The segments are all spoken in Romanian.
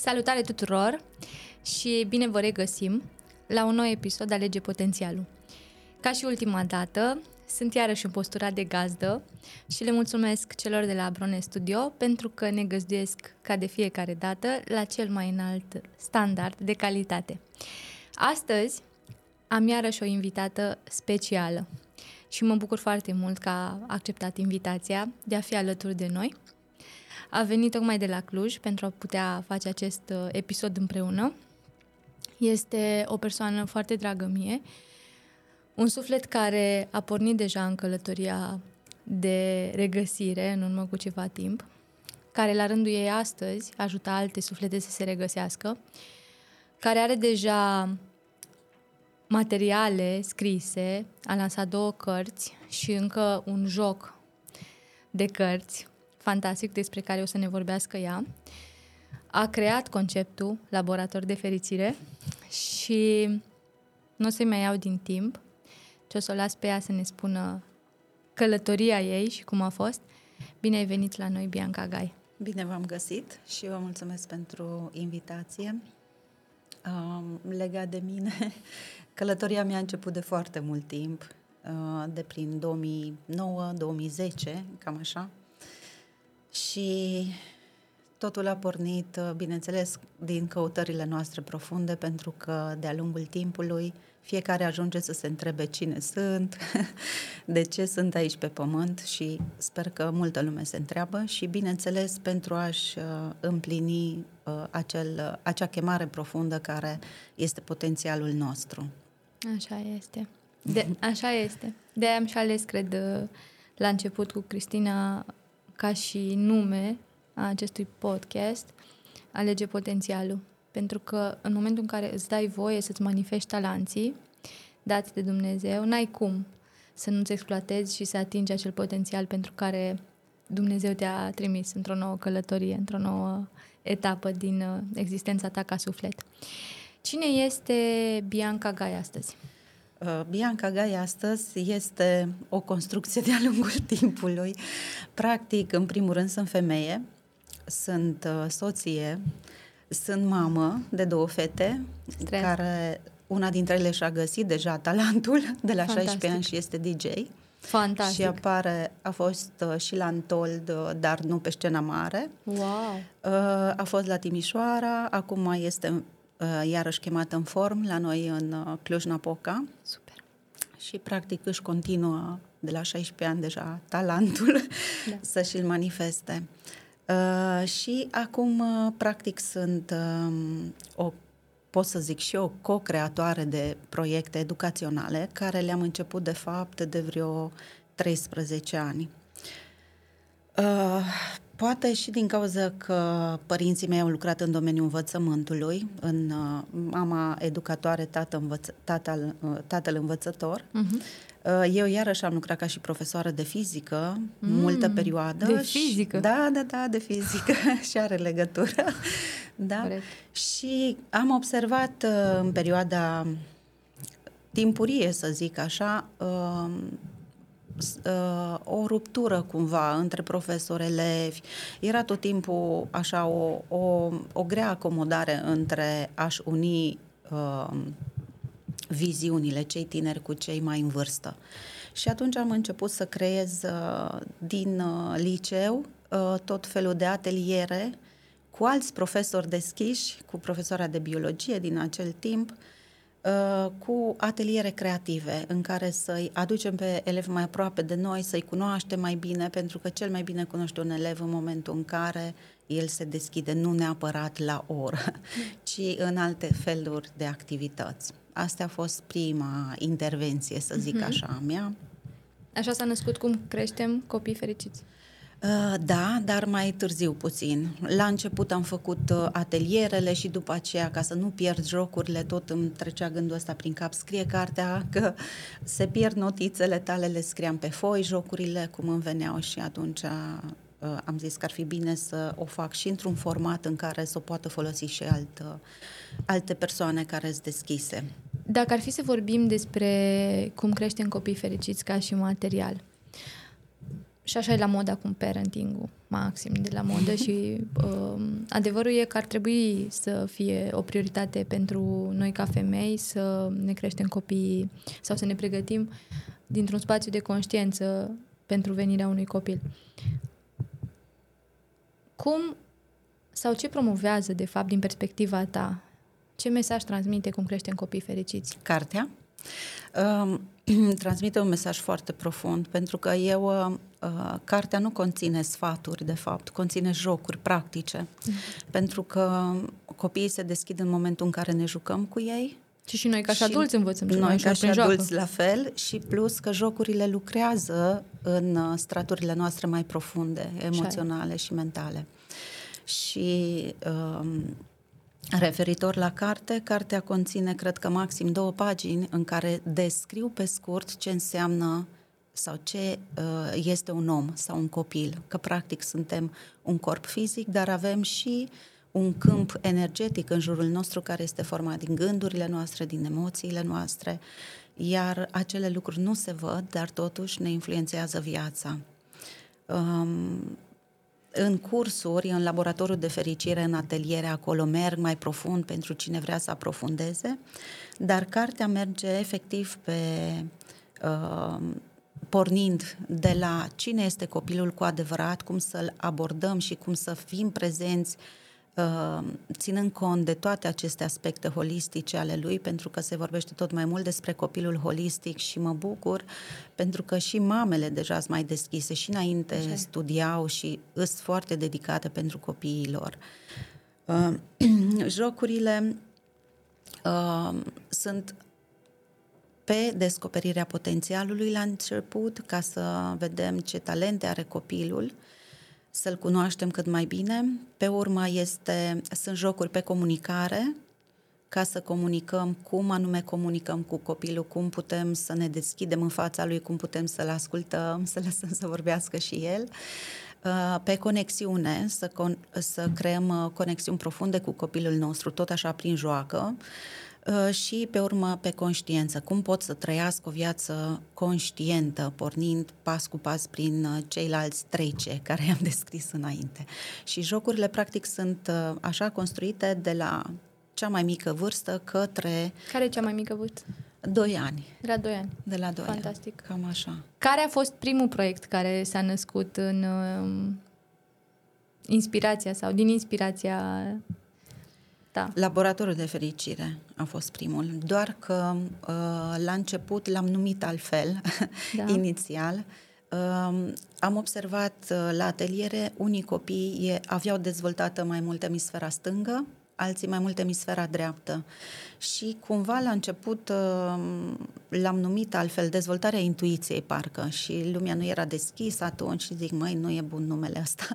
Salutare tuturor și bine vă regăsim la un nou episod Alege Potențialul. Ca și ultima dată, sunt iarăși în postura de gazdă și le mulțumesc celor de la Brone Studio pentru că ne găzduiesc ca de fiecare dată la cel mai înalt standard de calitate. Astăzi am iarăși o invitată specială și mă bucur foarte mult că a acceptat invitația de a fi alături de noi. A venit tocmai de la Cluj pentru a putea face acest episod împreună. Este o persoană foarte dragă mie, un suflet care a pornit deja în călătoria de regăsire în urmă cu ceva timp, care la rândul ei astăzi ajută alte suflete să se regăsească, care are deja materiale scrise, a lansat 2 cărți și încă un joc de cărți fantastic despre care o să ne vorbească ea. A creat conceptul Laborator de Fericire și nu o să-i mai iau din timp, ci o să o las pe ea să ne spună călătoria ei și cum a fost. Bine ai venit la noi, Bianca Gai! Bine v-am găsit și vă mulțumesc pentru invitație. Legat de mine, călătoria mea a început de foarte mult timp, de prin 2009-2010, cam așa. Și totul a pornit, bineînțeles, din căutările noastre profunde, pentru că de-a lungul timpului fiecare ajunge să se întrebe cine sunt, de ce sunt aici pe pământ și sper că multă lume se întreabă și, bineînțeles, pentru a-și împlini acea chemare profundă care este potențialul nostru. Așa este. De-aia am și ales, cred, la început cu Cristina ca și nume a acestui podcast, Alege Potențialul. Pentru că în momentul în care îți dai voie să-ți manifesti talanții dați de Dumnezeu, n-ai cum să nu-ți exploatezi și să atingi acel potențial pentru care Dumnezeu te-a trimis într-o nouă călătorie, într-o nouă etapă din existența ta ca suflet. Cine este Bianca Gai astăzi? Bianca Gai astăzi este o construcție de-a lungul timpului. Practic, în primul rând, sunt femeie, sunt soție, sunt mamă de 2 fete, care una dintre ele și-a găsit deja talentul de la fantastic. 16 ani și este DJ. Fantastic. Și a fost și la Untold, dar nu pe scena mare. Wow. A fost la Timișoara, acum este iarăși chemată în form la noi în Cluj Napoca. Super. Și practic își continuă de la 16 ani deja talentul să și-l manifeste. Și acum, practic, sunt pot să zic și eu, co-creatoare de proiecte educaționale, care le-am început, de fapt, de vreo 13 ani. Poate și din cauza că părinții mei au lucrat în domeniul învățământului, în mama educatoare, tatăl învățător. Uh-huh. Eu iarăși am lucrat ca și profesoară de fizică, multă perioadă. De fizică? Și, da, de fizică și are legătură. Da. Corect. Și am observat în perioada timpurie, să zic așa, o ruptură cumva între profesori-elevi. Era tot timpul așa o grea acomodare între a-și uni viziunile, cei tineri cu cei mai în vârstă. Și atunci am început să creez din liceu tot felul de ateliere cu alți profesori deschiși, cu profesoara de biologie din acel timp, cu ateliere creative în care să-i aducem pe elevi mai aproape de noi, să-i cunoaștem mai bine, pentru că cel mai bine cunoști un elev în momentul în care el se deschide, nu neapărat la oră, ci în alte feluri de activități. Asta a fost prima intervenție, să zic așa, a mea. Așa s-a născut Cum creștem copii fericiți. Da, dar mai târziu puțin. La început am făcut atelierele și după aceea, ca să nu pierd jocurile, tot îmi trecea gândul ăsta prin cap. Scrie cartea, că se pierd notițele tale, le scriam pe foi, jocurile, cum îmi veneau și atunci am zis că ar fi bine să o fac și într-un format în care să o poată folosi și alte persoane care sunt deschise. Dacă ar fi să vorbim despre cum creștem copii fericiți ca și material, Și așa e la mod acum parenting-ul, maxim de la modă și adevărul e că ar trebui să fie o prioritate pentru noi ca femei să ne creștem copiii sau să ne pregătim dintr-un spațiu de conștiență pentru venirea unui copil. Cum sau ce promovează, de fapt, din perspectiva ta? Ce mesaj transmite cum creștem copii fericiți? Cartea transmite un mesaj foarte profund, pentru că cartea nu conține sfaturi, de fapt, conține jocuri practice, pentru că copiii se deschid în momentul în care ne jucăm cu ei. Și noi ca și adulți învățăm. Noi ca și adulți la fel, și plus că jocurile lucrează în straturile noastre mai profunde, emoționale și mentale. Și referitor la carte, cartea conține, cred că maxim 2 pagini în care descriu pe scurt ce înseamnă sau ce este un om sau un copil, că practic suntem un corp fizic, dar avem și un câmp energetic în jurul nostru care este format din gândurile noastre, din emoțiile noastre, iar acele lucruri nu se văd, dar totuși ne influențează viața. În cursuri, în laboratorul de fericire, în ateliere, acolo merg mai profund pentru cine vrea să aprofundeze, dar cartea merge efectiv pe pornind de la cine este copilul cu adevărat, cum să-l abordăm și cum să fim prezenți ținând cont de toate aceste aspecte holistice ale lui, pentru că se vorbește tot mai mult despre copilul holistic și mă bucur, pentru că și mamele deja sunt mai deschise și înainte studiau și sunt foarte dedicate pentru copiii lor. Jocurile sunt pe descoperirea potențialului la început, ca să vedem ce talente are copilul, să-l cunoaștem cât mai bine. Pe urmă sunt jocuri pe comunicare, ca să comunicăm, cum anume comunicăm cu copilul, cum putem să ne deschidem în fața lui, cum putem să-l ascultăm, să lăsăm să vorbească și el. Pe conexiune, să creăm conexiuni profunde cu copilul nostru, tot așa prin joacă. Și pe urmă pe conștiență, cum pot să trăiască o viață conștientă, pornind pas cu pas prin ceilalți 3C care i-am descris înainte. Și jocurile practic sunt așa construite de la cea mai mică vârstă către... Care e cea mai mică vârstă? 2 ani. De la 2 ani. De la 2 Fantastic. Ani. Cam așa. Care a fost primul proiect care s-a născut în inspirația sau din inspirația... Da. Laboratorul de fericire a fost primul, doar că la început l-am numit altfel, inițial. Am observat la ateliere, unii copii aveau dezvoltată mai mult emisfera stângă, alții mai mult emisfera dreaptă. Și cumva la început l-am numit altfel, dezvoltarea intuiției parcă, și lumea nu era deschisă atunci și zic, măi, nu e bun numele ăsta,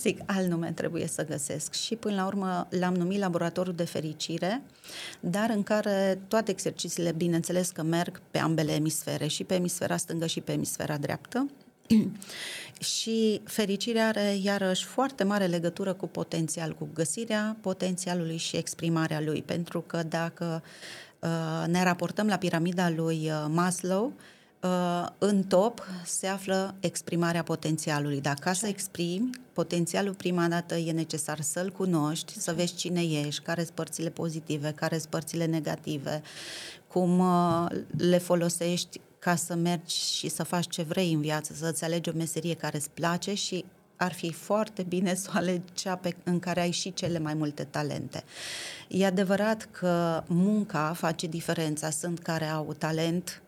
zic, alt nume trebuie să găsesc. Și până la urmă l-am numit laboratorul de fericire, dar în care toate exercițiile, bineînțeles că merg pe ambele emisfere, și pe emisfera stângă și pe emisfera dreaptă. Și fericirea are iarăși foarte mare legătură cu potențial, cu găsirea potențialului și exprimarea lui, pentru că dacă ne raportăm la piramida lui Maslow, în top se află exprimarea potențialului. Dar ca să exprimi potențialul prima dată e necesar să-l cunoști, să vezi cine ești, care sunt părțile pozitive, care sunt părțile negative, cum le folosești ca să mergi și să faci ce vrei în viață, să-ți alegi o meserie care îți place și ar fi foarte bine să o alegi cea în care ai și cele mai multe talente. E adevărat că munca face diferența, sunt care au talent,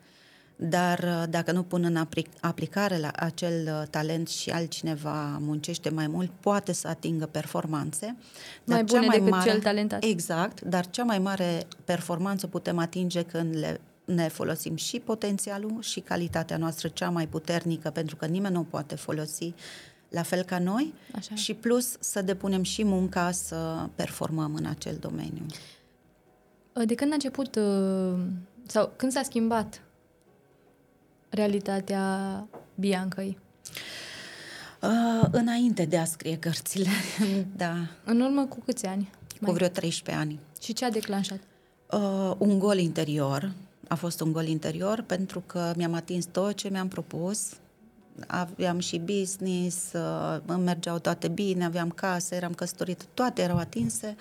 dar dacă nu pun în aplicare la acel talent și altcineva muncește mai mult, poate să atingă performanțe mai bune decât cel talentat. Exact, dar cea mai mare performanță putem atinge când ne folosim și potențialul și calitatea noastră cea mai puternică, pentru că nimeni nu o poate folosi la fel ca noi. Așa. Și plus să depunem și munca să performăm în acel domeniu. De când a început sau când s-a schimbat realitatea Biancăi? Înainte de a scrie cărțile, da. În urmă cu câți ani? Cu vreo 13 ani. Și ce a declanșat? Un gol interior. A fost un gol interior pentru că mi-am atins tot ce mi-am propus, aveam și business, îmi mergeau toate bine, aveam casă, eram căsătorită, toate erau atinse,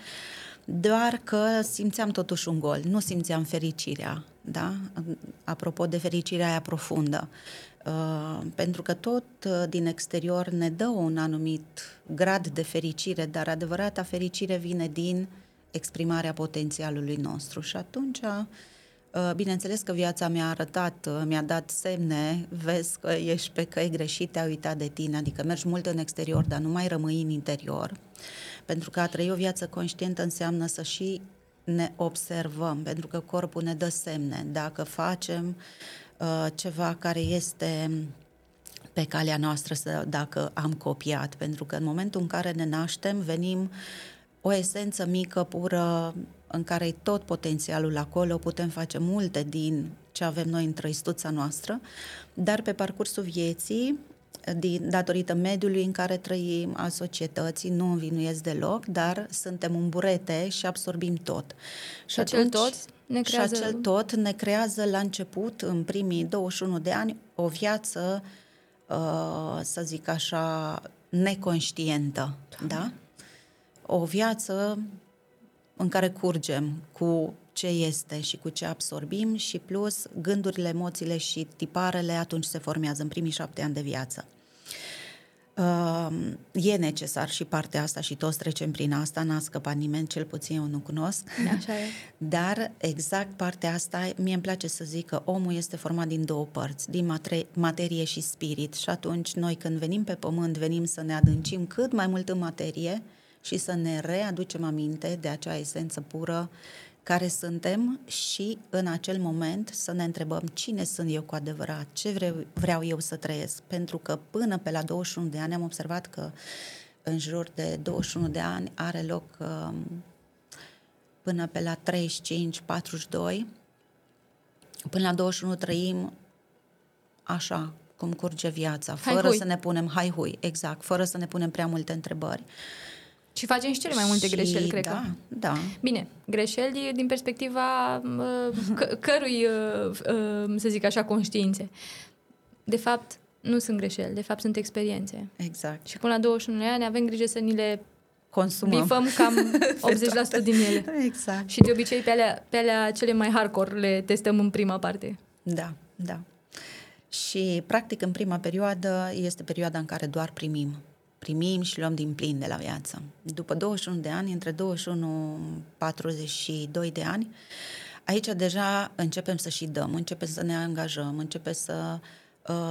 doar că simțeam totuși un gol, nu simțeam fericirea, da? Apropo de fericirea aia profundă, pentru că tot din exterior ne dă un anumit grad de fericire, dar adevărata fericire vine din exprimarea potențialului nostru și atunci... Bineînțeles că viața mi-a arătat, mi-a dat semne, vezi că ești pe căi greșite, te-ai uitat de tine, adică mergi mult în exterior, dar nu mai rămâi în interior, pentru că a trăi o viață conștientă înseamnă să și ne observăm, pentru că corpul ne dă semne. Dacă facem ceva care este pe calea noastră, dacă am copiat, pentru că în momentul în care ne naștem, venim o esență mică, pură, în care e tot potențialul acolo, putem face multe din ce avem noi în trăistuța noastră, dar pe parcursul vieții, datorită mediului în care trăim, a societății, nu învinuiesc deloc, dar suntem un burete și absorbim tot. Și acel tot ne creează... Și acel tot ne creează la început, în primii 21 de ani, o viață, să zic așa, neconștientă, da? O viață în care curgem cu ce este și cu ce absorbim și plus gândurile, emoțiile și tiparele atunci se formează în primii 7 ani de viață. E necesar și partea asta și toți trecem prin asta, n-a scăpat nimeni, cel puțin eu nu cunosc. Așa e. Dar exact partea asta, mie îmi place să zic că omul este format din 2 părți, din materie și spirit și atunci noi când venim pe pământ venim să ne adâncim cât mai mult în materie și să ne readucem aminte de acea esență pură care suntem și în acel moment să ne întrebăm cine sunt eu cu adevărat, ce vreau eu să trăiesc. Pentru că până pe la 21 de ani am observat că în jur de 21 de ani are loc până pe la 35-42, până la 21 trăim așa cum curge viața, fără să ne punem hai-hui, exact, fără să ne punem prea multe întrebări. Și facem și cele mai multe greșeli, cred că. Da. Bine, greșeli din perspectiva cărui, să zic așa, conștiințe. De fapt, nu sunt greșeli, de fapt sunt experiențe. Exact. Și până la 21 de ani avem grijă să ni le consumăm. Bifăm cam 80% din ele. Exact. Și de obicei pe alea cele mai hardcore le testăm în prima parte. Da, da. Și practic în prima perioadă este perioada în care doar primim și luăm din plin de la viață. După 21 de ani, între 21-42 de ani, aici deja începem să și dăm, începem să ne angajăm, începem să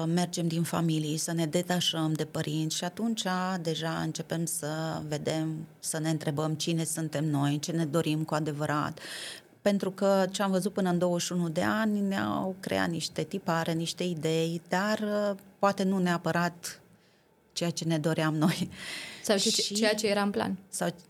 mergem din familie, să ne detașăm de părinți și atunci deja începem să vedem, să ne întrebăm cine suntem noi, ce ne dorim cu adevărat. Pentru că ce am văzut până în 21 de ani ne-au creat niște tipare, niște idei, dar poate nu neapărat ceea ce ne doream noi. Sau ceea ce era în plan.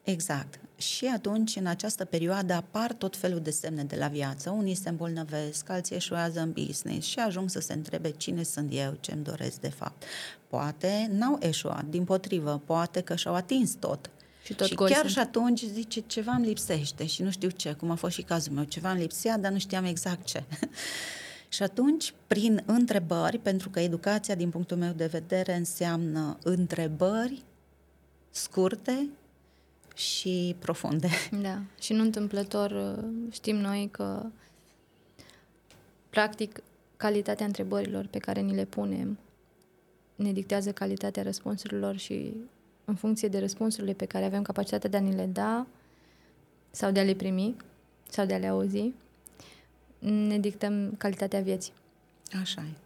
Exact. Și atunci, în această perioadă, apar tot felul de semne de la viață. Unii se îmbolnăvesc, alții eșuează în business și ajung să se întrebe cine sunt eu, ce-mi doresc de fapt. Poate n-au eșuat, dimpotrivă, poate că și-au atins tot. Și chiar și atunci zice, ceva îmi lipsește și nu știu ce, cum a fost și cazul meu, ceva îmi lipsea, dar nu știam exact ce. Și atunci, prin întrebări, pentru că educația, din punctul meu de vedere, înseamnă întrebări scurte și profunde. Da, și nu întâmplător știm noi că, practic, calitatea întrebărilor pe care ni le punem ne dictează calitatea răspunsurilor și în funcție de răspunsurile pe care avem capacitatea de a ni le da sau de a le primi sau de a le auzi, ne dictăm calitatea vieții. Așa e.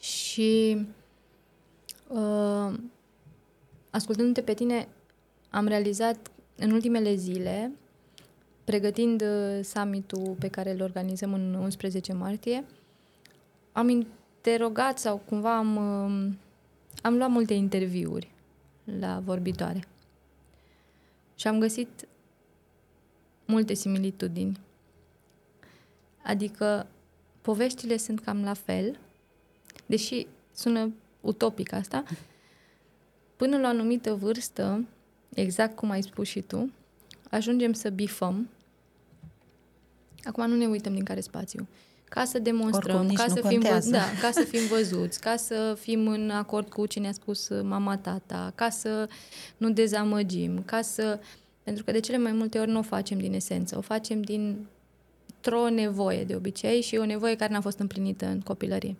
Și ascultându-te pe tine, am realizat în ultimele zile, pregătind summit-ul pe care îl organizăm în 11 martie, am interogat sau cumva am luat multe interviuri la vorbitoare. Și am găsit multe similitudini. Adică poveștile sunt cam la fel, deși sună utopic asta, până la o anumită vârstă, exact cum ai spus și tu, ajungem să bifăm. Acum nu ne uităm din care spațiu, ca să demonstrăm, oricum, ca, să fim ca să fim văzuți, ca să fim în acord cu ce ne-a spus mama, tata, ca să nu dezamăgim, ca să... Pentru că de cele mai multe ori nu o facem din esență, o facem dintr-o nevoie de obicei și o nevoie care n-a fost împlinită în copilărie.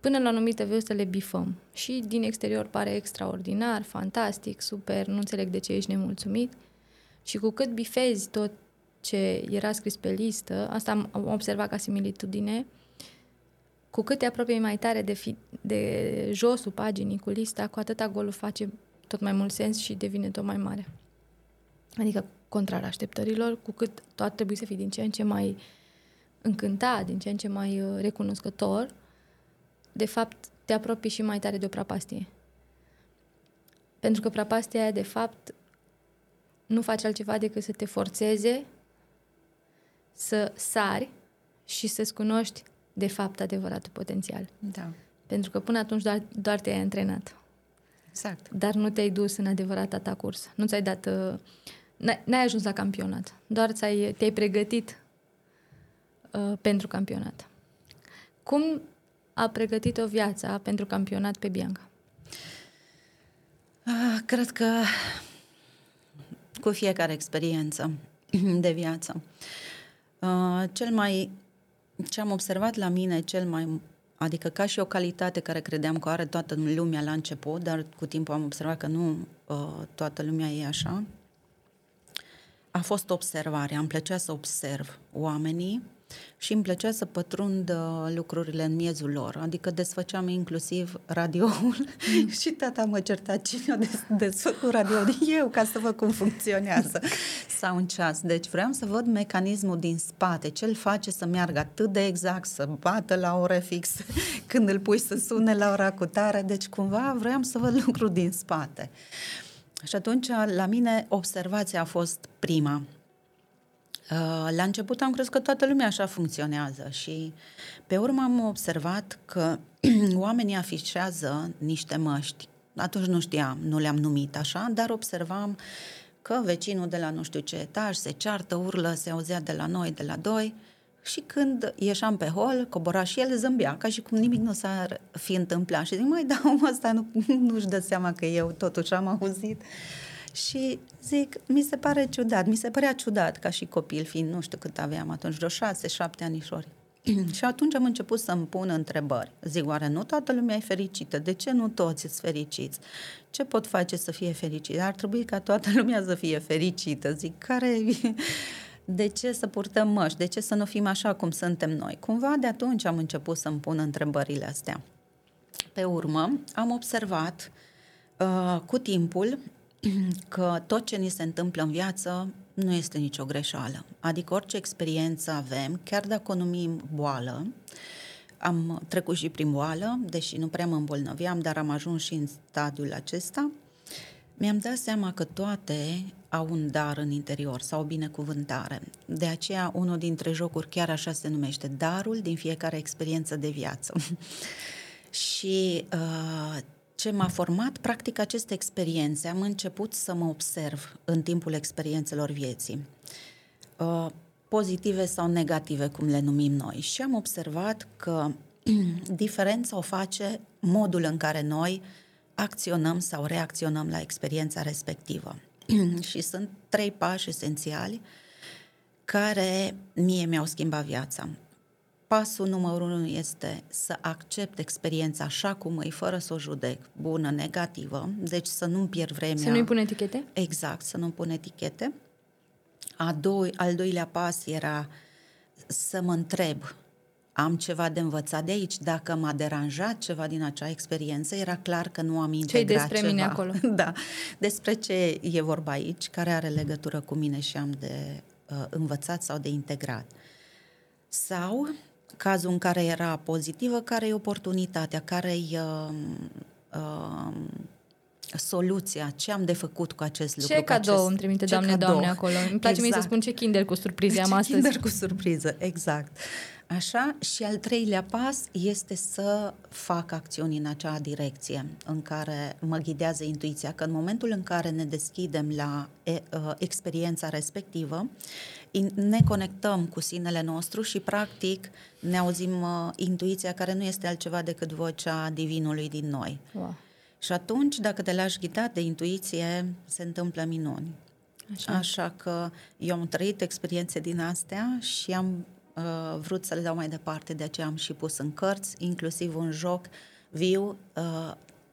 Până la o anumită vârstă le bifăm și din exterior pare extraordinar, fantastic, super, nu înțeleg de ce ești nemulțumit. Și cu cât bifezi tot ce era scris pe listă, asta am observat ca similitudine, cu cât te apropii mai tare de josul paginii cu lista, cu atâta golul face tot mai mult sens și devine tot mai mare. Adică, contrar așteptărilor, cu cât tu ar trebui să fii din ce în ce mai încântat, din ce în ce mai recunoscător, de fapt, te apropii și mai tare de o prapastie. Pentru că prapastia aia, de fapt, nu face altceva decât să te forțeze să sari și să-ți cunoști, de fapt, adevăratul potențial. Da. Pentru că până atunci doar te-ai antrenat. Exact. Dar nu te-ai dus în adevărata ta cursă. Nu ți-ai dat... N-ai ajuns la campionat. Doar te-ai pregătit pentru campionat. Cum a pregătit-o viața pentru campionat pe Bianca? Cred că cu fiecare experiență de viață. Ce am observat la mine adică ca și o calitate care credeam că are toată lumea la început, dar cu timpul am observat că nu toată lumea e așa, a fost observarea. Îmi plăcea să observ oamenii și îmi plăcea să pătrund lucrurile în miezul lor. Adică desfăceam inclusiv radioul și tata mă certa cine a desfăcut radioul eu ca să văd cum funcționează sau un ceas. Deci vreau să văd mecanismul din spate, ce îl face să meargă atât de exact, să bată la ore fixe când îl pui să sune la ora cutare. Deci cumva vreau să văd lucrul din spate. Și atunci la mine observația a fost prima. La început am crezut că toată lumea așa funcționează și pe urmă am observat că oamenii afișează niște măști. Atunci nu știam, nu le-am numit așa, dar observam că vecinul de la nu știu ce etaj se ceartă, urlă, se auzea de la noi, de la doi și când ieșeam pe hol, cobora și el zâmbea, ca și cum nimic nu s-ar fi întâmplat. Și zic, măi, da, omul ăsta nu-și dă seama că eu totuși am auzit. Și zic, mi se părea ciudat ca și copil, fiind nu știu cât aveam atunci, vreo 6-7 anișori. Și atunci am început să-mi pun întrebări. Zic, oare nu toată lumea e fericită? De ce nu toți sunt fericiți? Ce pot face să fie fericit? Ar trebui ca toată lumea să fie fericită. Zic, de ce să purtăm măști? De ce să nu fim așa cum suntem noi? Cumva de atunci am început să-mi pun întrebările astea. Pe urmă, am observat cu timpul că tot ce ni se întâmplă în viață nu este nicio greșeală. Adică orice experiență avem, chiar dacă o numim boală, am trecut și prin boală, deși nu prea mă îmbolnăveam, dar am ajuns și în stadiul acesta, mi-am dat seama că toate au un dar în interior sau o binecuvântare. De aceea, unul dintre jocuri chiar așa se numește, darul din fiecare experiență de viață. Și... ce m-a format, practic, aceste experiențe. Am început să mă observ în timpul experiențelor vieții, pozitive sau negative, cum le numim noi. Și am observat că diferența o face modul în care noi acționăm sau reacționăm la experiența respectivă. Și sunt 3 pași esențiali care mie mi-au schimbat viața. Pasul numărul 1 este să accept experiența așa cum e, fără să o judec, bună, negativă, deci să nu-mi pierd vremea. Să nu-i pun etichete? Exact, să nu-mi pun etichete. Al doilea pas era să mă întreb, am ceva de învățat de aici? Dacă m-a deranjat ceva din acea experiență, era clar că nu am integrat ceva. Ce-i despre mine acolo? Da, despre ce e vorba aici, care are legătură cu mine și am de învățat sau de integrat. Sau... cazul în care era pozitivă, care e oportunitatea, care e soluția, ce am de făcut cu acest lucru. Ce cadou îmi trimite, Doamne, acolo. Îmi place mie să spun ce Kinder cu surprize am astăzi. Kinder cu surpriză, exact. Așa, și al treilea pas este să fac acțiuni în acea direcție în care mă ghidează intuiția, că în momentul în care ne deschidem la experiența respectivă, ne conectăm cu sinele nostru și practic ne auzim intuiția, care nu este altceva decât vocea divinului din noi. Wow. Și atunci, dacă te lași ghidat de intuiție, se întâmplă minuni. Așa că eu am trăit experiențe din astea și am vrut să le dau mai departe, de aceea am și pus în cărți, inclusiv un joc viu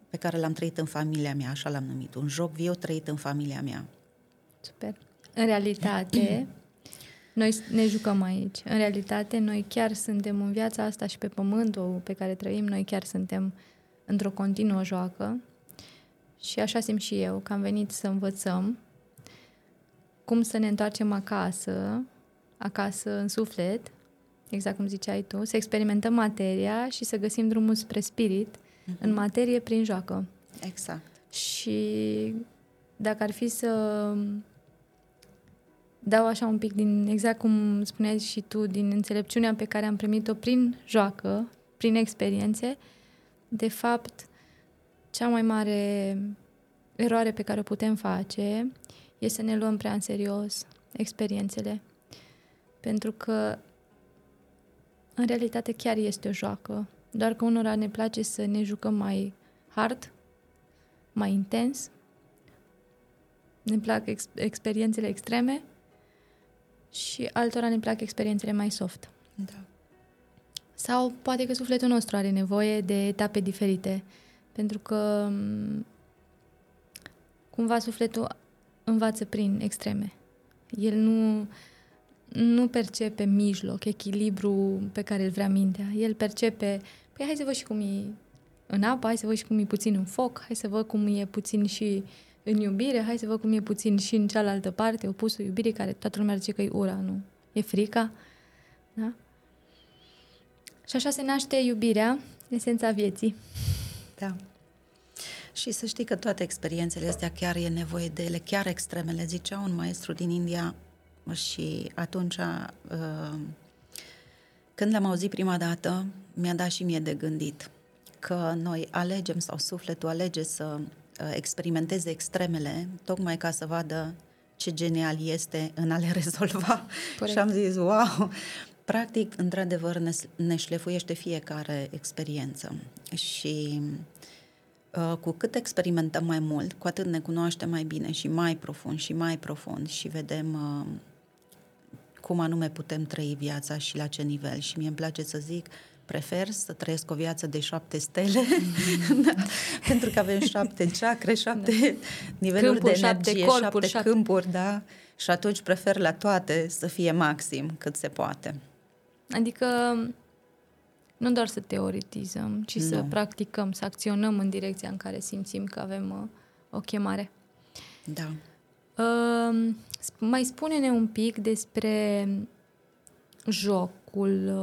pe care l-am trăit în familia mea, așa l-am numit, un joc viu trăit în familia mea. Super. În realitate, noi ne jucăm aici. În realitate, noi chiar suntem în viața asta și pe pământul pe care trăim, noi chiar suntem într-o continuă joacă și așa simt și eu, că am venit să învățăm cum să ne întoarcem acasă în suflet, exact cum ziceai tu, să experimentăm materia și să găsim drumul spre spirit, mm-hmm, în materie prin joacă. Exact. Și dacă ar fi să dau așa un pic din, exact cum spuneai și tu, din înțelepciunea pe care am primit-o prin joacă, prin experiențe, de fapt, cea mai mare eroare pe care o putem face este să ne luăm prea în serios experiențele. Pentru că, în realitate, chiar este o joacă. Doar că unora ne place să ne jucăm mai hard, mai intens. Ne plac experiențele extreme și altora ne plac experiențele mai soft. Da. Sau poate că sufletul nostru are nevoie de etape diferite. Pentru că, cumva, sufletul învață prin extreme. El nu percepe mijloc, echilibru pe care îl vrea mintea. El percepe, păi hai să văd și cum e în apă, hai să văd și cum e puțin în foc, hai să văd cum e puțin și în iubire, hai să văd cum e puțin și în cealaltă parte, opusul iubirii, care toată lumea zice că e ura, nu, e frica. Da? Și așa se naște iubirea, esența vieții. Da. Și să știi că toate experiențele astea chiar e nevoie de ele, chiar extremele. Zicea un maestru din India și atunci, când l-am auzit prima dată, mi-a dat și mie de gândit că noi alegem, sau sufletul alege să experimenteze extremele, tocmai ca să vadă ce genial este în a le rezolva. Corect. Și am zis, wow! Practic, într-adevăr, ne șlefuiește fiecare experiență și cu cât experimentăm mai mult, cu atât ne cunoaștem mai bine și mai profund și mai profund și vedem cum anume putem trăi viața și la ce nivel. Și mie îmi place să zic, prefer să trăiesc o viață de 7 stele, pentru că avem 7 chakre, 7 niveluri de energie, 7 câmpuri, da? Și atunci prefer la toate să fie maxim cât se poate. Adică nu doar să teoretizăm, ci să practicăm, să acționăm în direcția în care simțim că avem o chemare. Da. Mai spune-ne un pic despre jocul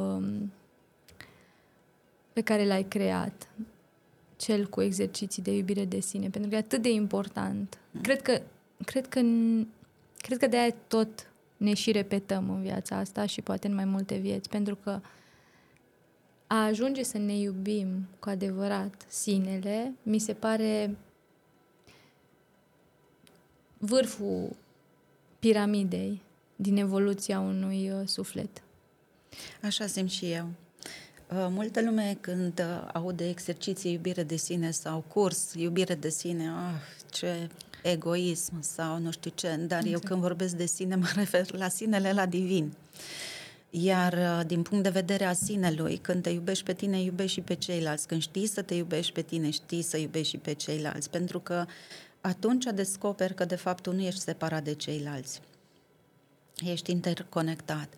pe care l-ai creat, cel cu exerciții de iubire de sine, pentru că e atât de important. Cred că de-aia tot ne și repetăm în viața asta și poate în mai multe vieți, pentru că a ajunge să ne iubim cu adevărat sinele, mi se pare vârful piramidei din evoluția unui suflet. Așa simt și eu. Multă lume, când aude exerciții iubire de sine sau curs iubire de sine, ce egoism sau nu știu ce, dar exact. Eu când vorbesc de sine mă refer la sinele, la divin. Iar din punct de vedere a sinelui, când te iubești pe tine, iubești și pe ceilalți. Când știi să te iubești pe tine, știi să iubești și pe ceilalți. Pentru că atunci descoperi că de fapt tu nu ești separat de ceilalți. Ești interconectat.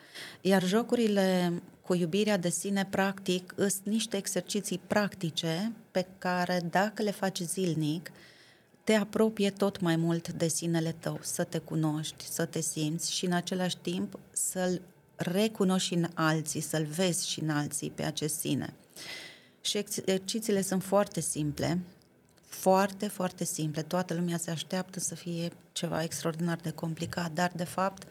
Iar jocurile cu iubirea de sine, practic, sunt niște exerciții practice pe care, dacă le faci zilnic, te apropie tot mai mult de sinele tău. Să te cunoști, să te simți și în același timp să-l recunoști în alții, să-l vezi și în alții pe acest sine. Și exercițiile sunt foarte simple, foarte, foarte simple. Toată lumea se așteaptă să fie ceva extraordinar de complicat, dar de fapt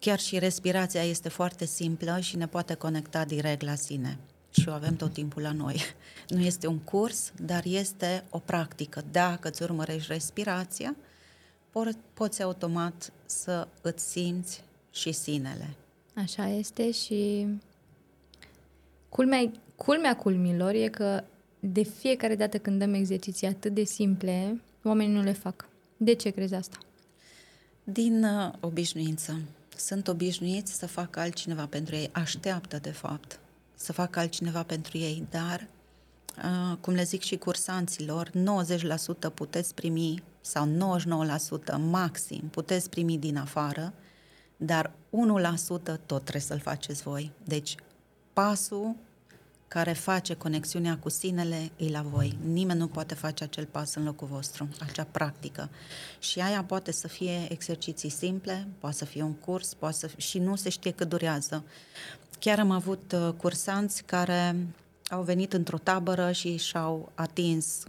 Chiar și respirația este foarte simplă și ne poate conecta direct la sine. Și o avem tot timpul la noi. Nu este un curs, dar este o practică. Dacă îți urmărești respirația, poți automat să îți simți și sinele. Așa este și culmea culmilor e că de fiecare dată când dăm exerciții atât de simple, oamenii nu le fac. De ce crezi asta? Din obișnuință. Sunt obișnuiți să facă altcineva pentru ei, așteaptă de fapt să facă altcineva pentru ei, dar, cum le zic și cursanților, 90% puteți primi sau 99% maxim puteți primi din afară, dar 1% tot trebuie să-l faceți voi. Deci pasul care face conexiunea cu sinele e la voi. Nimeni nu poate face acel pas în locul vostru, acea practică. Și aia poate să fie exerciții simple, poate să fie un curs, poate să fie... și nu se știe cât durează. Chiar am avut cursanți care au venit într-o tabără și și-au atins,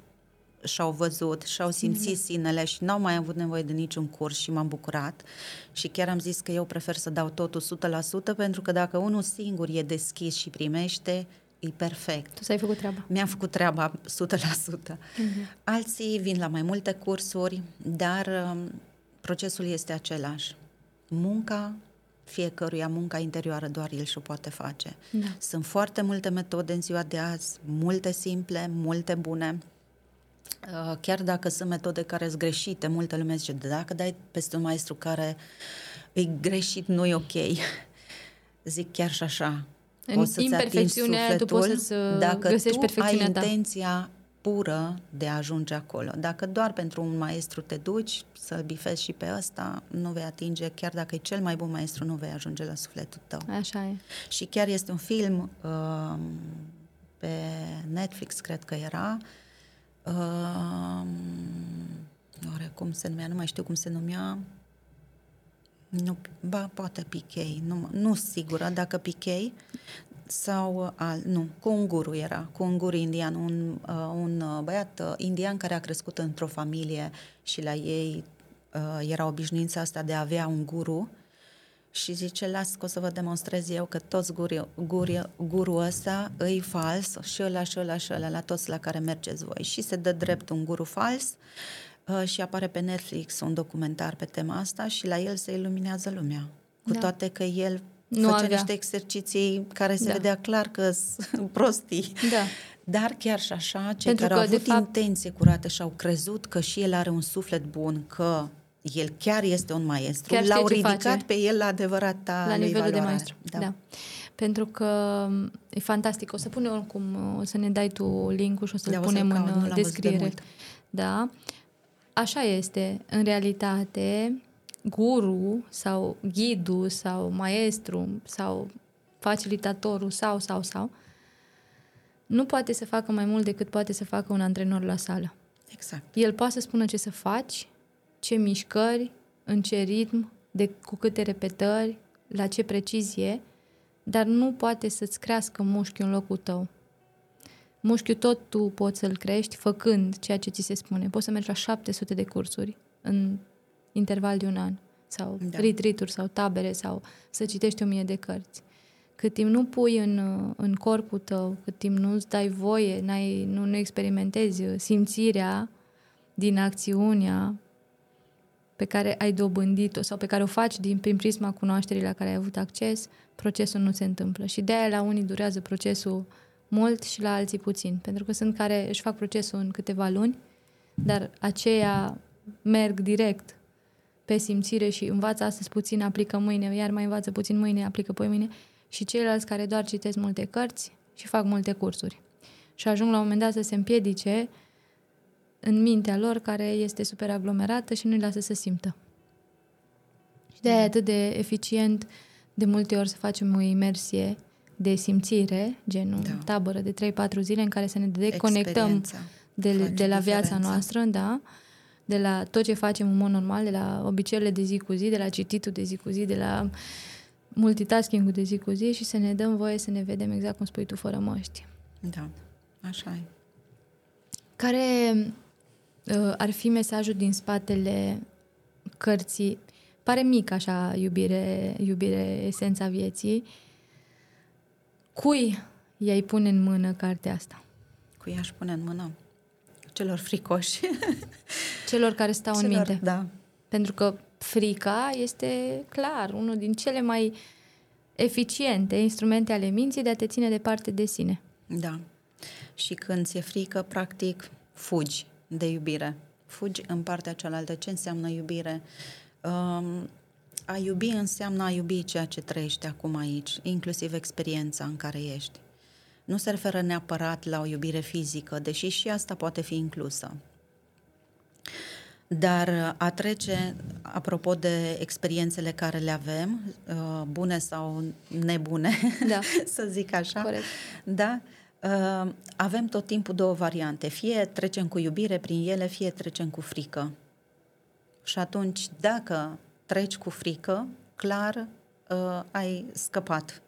și-au văzut, și-au simțit sinele și n-au mai avut nevoie de niciun curs și m-am bucurat. Și chiar am zis că eu prefer să dau totul 100%, pentru că dacă unul singur e deschis și primește, e perfect. Tu s-ai făcut treaba. Mi-am făcut treaba 100%. Alții vin la mai multe cursuri, dar procesul este același. Munca fiecăruia, munca interioară, doar el și-o poate face. Da. Sunt foarte multe metode în ziua de azi, multe simple, multe bune. Chiar dacă sunt metode care sunt greșite, multă lume zice, dacă dai peste un maestru care e greșit, nu-i ok. Zic chiar și așa. O să-ți atingi sufletul dacă tu ai intenția pură de a ajunge acolo. Dacă doar pentru un maestru te duci să-l bifezi și pe ăsta, nu vei atinge, chiar dacă e cel mai bun maestru, nu vei ajunge la sufletul tău. Așa e. Și chiar este un film pe Netflix, cred că era, cum se numea, nu mai știu cum se numea, nu, ba, poate Pichei, nu sigură dacă Pichei sau nu, cu un guru era, cu un guru indian, un băiat indian care a crescut într-o familie și la ei era obișnuința asta de a avea un guru și zice, las că o să vă demonstrez eu că toți gurul ăsta îi fals și ăla și ăla și ăla, la toți la care mergeți voi și se dă drept un guru fals. Și apare pe Netflix un documentar pe tema asta și la el se iluminează lumea. Cu toate că el face niște exerciții care se vedea clar că sunt prostii. Da. Dar chiar și așa, cei care au avut intenție curată și au crezut că și el are un suflet bun, că el chiar este un maestru, l-au ridicat pe el la adevărata la nivelul de maestru. Da. Pentru că e fantastic. O să punem oricum, o să ne dai tu link-ul și o să-l punem în descriere. Da. Așa este, în realitate, guru sau ghidul sau maestru sau facilitatorul sau nu poate să facă mai mult decât poate să facă un antrenor la sală. Exact. El poate să spună ce să faci, ce mișcări, în ce ritm, cu câte repetări, la ce precizie, dar nu poate să-ți crească mușchiul în locul tău. Mușchiul tot tu poți să-l crești făcând ceea ce ți se spune. Poți să mergi la 700 de cursuri în interval de un an sau retreat-uri sau tabere sau să citești 1000 de cărți. Cât timp nu pui în corpul tău, cât timp nu-ți dai voie, nu experimentezi simțirea din acțiunea pe care ai dobândit-o sau pe care o faci prin prisma cunoașterii la care ai avut acces, procesul nu se întâmplă. Și de-aia la unii durează procesul mult și la alții puțin, pentru că sunt care își fac procesul în câteva luni, dar aceia merg direct pe simțire și învață astăzi puțin, aplică mâine, iar mai învață puțin mâine, aplică poi mâine și ceilalți care doar citesc multe cărți și fac multe cursuri. Și ajung la un moment dat să se împiedice în mintea lor care este super aglomerată și nu-i lasă să simtă. Și de-aia e atât de eficient de multe ori să facem o imersie de simțire, genul tabără de 3-4 zile în care să ne deconectăm de la viața noastră, de la tot ce facem în mod normal, de la obiceiurile de zi cu zi, de la cititul de zi cu zi, de la multitasking-ul de zi cu zi și să ne dăm voie să ne vedem exact cum spui tu, fără măști. Da, așa e. Care ar fi mesajul din spatele cărții pare mic așa iubire, esența vieții. Cui i-ai pune în mână cartea asta? Cui i-aș pune în mână? Celor fricoși. Celor care stau în minte. Da. Pentru că frica este clar unul din cele mai eficiente instrumente ale minții de a te ține departe de sine. Da. Și când ți-e frică, practic, fugi de iubire. Fugi în partea cealaltă. Ce înseamnă iubire? A iubi înseamnă a iubi ceea ce trăiești acum aici, inclusiv experiența în care ești. Nu se referă neapărat la o iubire fizică, deși și asta poate fi inclusă. Dar a trece, apropo de experiențele care le avem, bune sau nebune, da. Să zic așa, corect. Da? Avem tot timpul două variante. Fie trecem cu iubire prin ele, fie trecem cu frică. Și atunci, dacă treci cu frică, clar, ai scăpat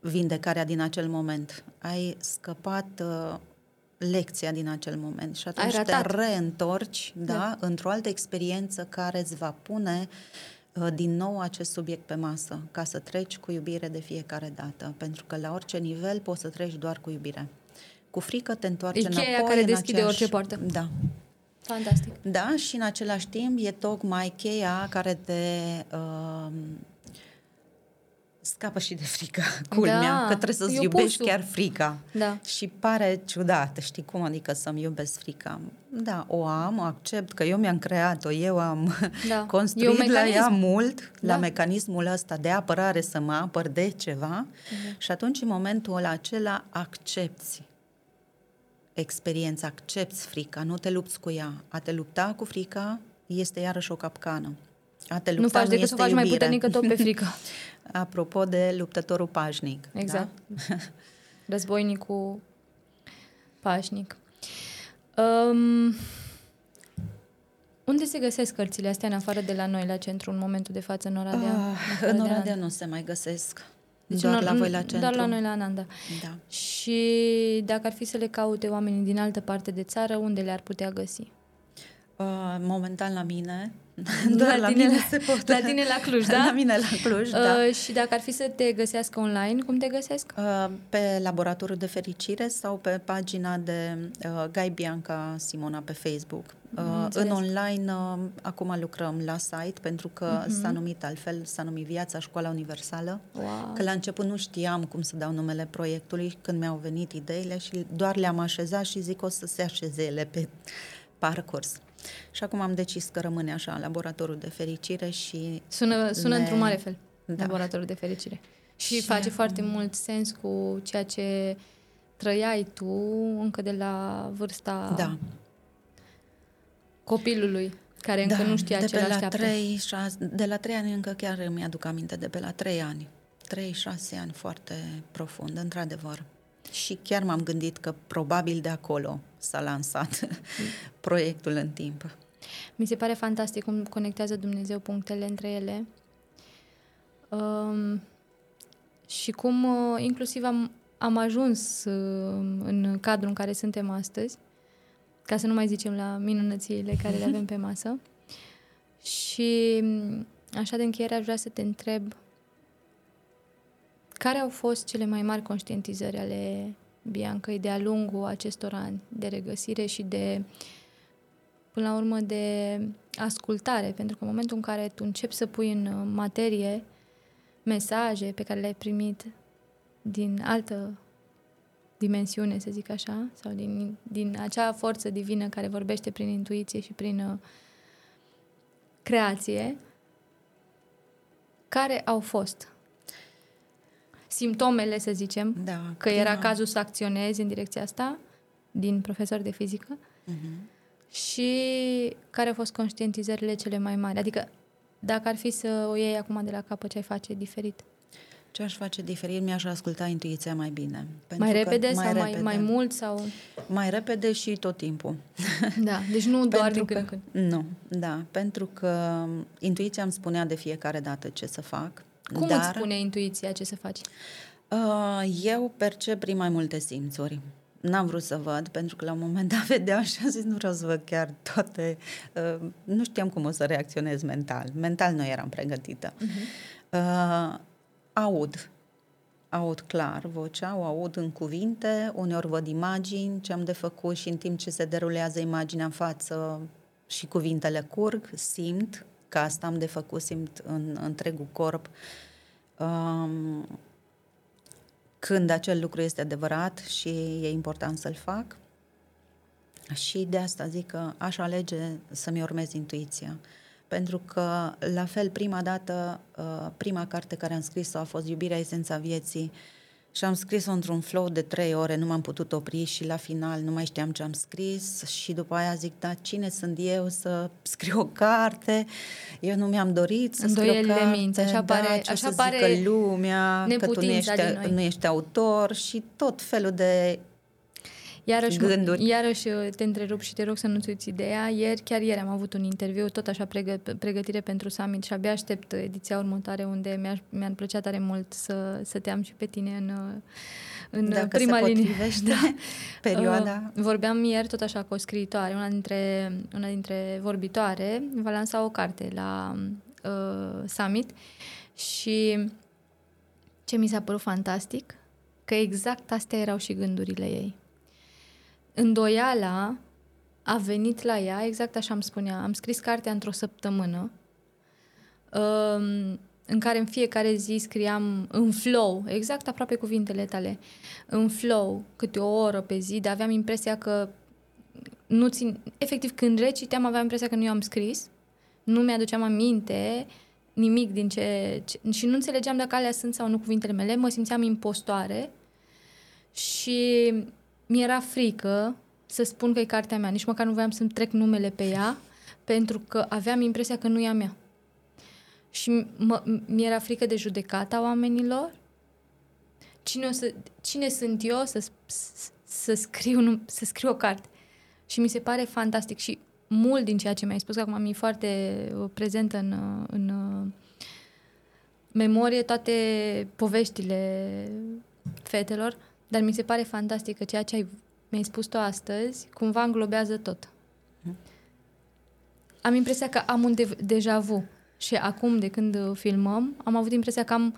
vindecarea din acel moment. Ai scăpat lecția din acel moment. Și atunci te reîntorci, da, într-o altă experiență care îți va pune din nou acest subiect pe masă, ca să treci cu iubire de fiecare dată. Pentru că la orice nivel poți să treci doar cu iubire. Cu frică te întoarci înapoi. E cheia care deschide orice poartă. Da. Fantastic. Da, și în același timp e tocmai cheia care te scapă și de frică, culmea, da, că trebuie să-ți iubești chiar frica. Da. Și pare ciudat, știi cum, adică să-mi iubesc frica. Da, o am, o accept, că eu mi-am creat-o, eu am construit la ea mult, la mecanismul ăsta de apărare, să mă apăr de ceva, și atunci în momentul acela accepți experiența, accepți frica, nu te lupți cu ea. A te lupta cu frica este iarăși o capcană. A te lupta nu faci decât să faci mai puternică tot pe frică. Apropo de luptătorul pașnic. Exact. Da? Războinicul pașnic. Unde se găsesc cărțile astea în afară de la noi, la centru, în momentul de față, în Oradea? În Oradea nu se mai găsesc. Deci doar la voi la centru. Doar la noi la Ananda. Da. Și dacă ar fi să le caute oamenii din altă parte de țară, unde le-ar putea găsi? Momentan la mine. Doar la mine se pot. La tine la Cluj, da? La mine la Cluj, da. Și dacă ar fi să te găsească online, cum te găsesc? Pe Laboratorul de Fericire sau pe pagina de Gai Bianca Simona pe Facebook. În online acum lucrăm la site, pentru că s-a numit altfel, s-a numit Viața Școala Universală. Wow. Că la început nu știam cum să dau numele proiectului, când mi-au venit ideile și doar le-am așezat și zic o să se așeze ele pe parcurs. Și acum am decis că rămâne așa, Laboratorul de Fericire și... Sună într-un mare fel, da. Laboratorul de Fericire. Și face foarte mult sens cu ceea ce trăiai tu încă de la vârsta copilului, care încă nu știa ce l-așteaptă. De la 3 ani încă chiar îmi aduc aminte, de pe la 3 ani. 3-6 ani foarte profund, într-adevăr. Și chiar m-am gândit că probabil de acolo s-a lansat proiectul în timp. Mi se pare fantastic cum conectează Dumnezeu punctele între ele și cum inclusiv am ajuns în cadrul în care suntem astăzi, ca să nu mai zicem la minunățiile care le avem pe masă. Și așa de încheiere aș vrea să te întreb: care au fost cele mai mari conștientizări ale Biancăi de-a lungul acestor ani de regăsire și de, până la urmă, de ascultare? Pentru că în momentul în care tu începi să pui în materie mesaje pe care le-ai primit din altă dimensiune, să zic așa, sau din acea forță divină care vorbește prin intuiție și prin creație, care au fost simptomele, să zicem, că era cazul să acționezi în direcția asta, din profesor de fizică, și care au fost conștientizările cele mai mari? Adică, dacă ar fi să o iei acum de la capăt, ce ai face diferit? Ce aș face diferit? Mi-aș asculta intuiția mai bine. Pentru mai repede sau mai mult? Sau... Mai repede și tot timpul. Da, deci nu doar din când în când. Nu, da, pentru că intuiția îmi spunea de fiecare dată ce să fac. Cum îți spune intuiția ce să faci? Eu percep prin mai multe simțuri. n-am vrut să văd, pentru că la un moment dat vedeam și am zis, nu vreau să văd chiar toate, nu știam cum o să reacționez mental. Mental nu eram pregătită. Aud clar vocea, o aud în cuvinte, uneori văd imagini, ce am de făcut și în timp ce se derulează imaginea în față și cuvintele curg, simt că asta am de făcut, simt în întregul corp când acel lucru este adevărat și e important să-l fac. Și de asta zic că aș alege să-mi urmez intuiția. Pentru că, la fel, prima dată, prima carte care am scris-o a fost Iubirea, esența vieții și am scris-o într-un flow de 3 ore, nu m-am putut opri și la final nu mai știam ce am scris și după aia zic, da, cine sunt eu să scriu o carte? Eu nu mi-am dorit să scriu o carte, minți, așa pare, ce așa să pare zică lumea, că tu nu ești autor și tot felul de... Iarăși te întrerup și te rog să nu-ți uiți ideea. Chiar ieri am avut un interviu, tot așa pregătire pentru summit și abia aștept ediția următoare unde mi-ar plăcea tare mult să te am și pe tine în prima linie. Da. Perioada. Vorbeam ieri tot așa cu o scriitoare, una dintre vorbitoare, va lansa o carte la summit și ce mi s-a părut fantastic, că exact astea erau și gândurile ei. Îndoiala a venit la ea, exact așa îmi spunea, am scris cartea într-o săptămână în care în fiecare zi scriam în flow, exact aproape cuvintele tale, în flow, câte o oră pe zi, dar aveam impresia că nu țin, efectiv când reciteam aveam impresia că nu eu am scris, nu mi-aduceam aminte nimic din ce și nu înțelegeam dacă alea sunt sau nu cuvintele mele, mă simțeam impostoare și... mi-era frică să spun că e cartea mea, nici măcar nu voiam să-mi trec numele pe ea, pentru că aveam impresia că nu e a mea. Și mi-era frică de judecata oamenilor. Cine sunt eu să scriu o carte? Și mi se pare fantastic și mult din ceea ce mi-ai spus, că acum mi-e foarte prezentă în memorie toate poveștile fetelor. Dar mi se pare fantastic că ceea ce mi-ai spus tu astăzi cumva înglobează tot. Am impresia că am un deja vu și acum de când filmăm am avut impresia că am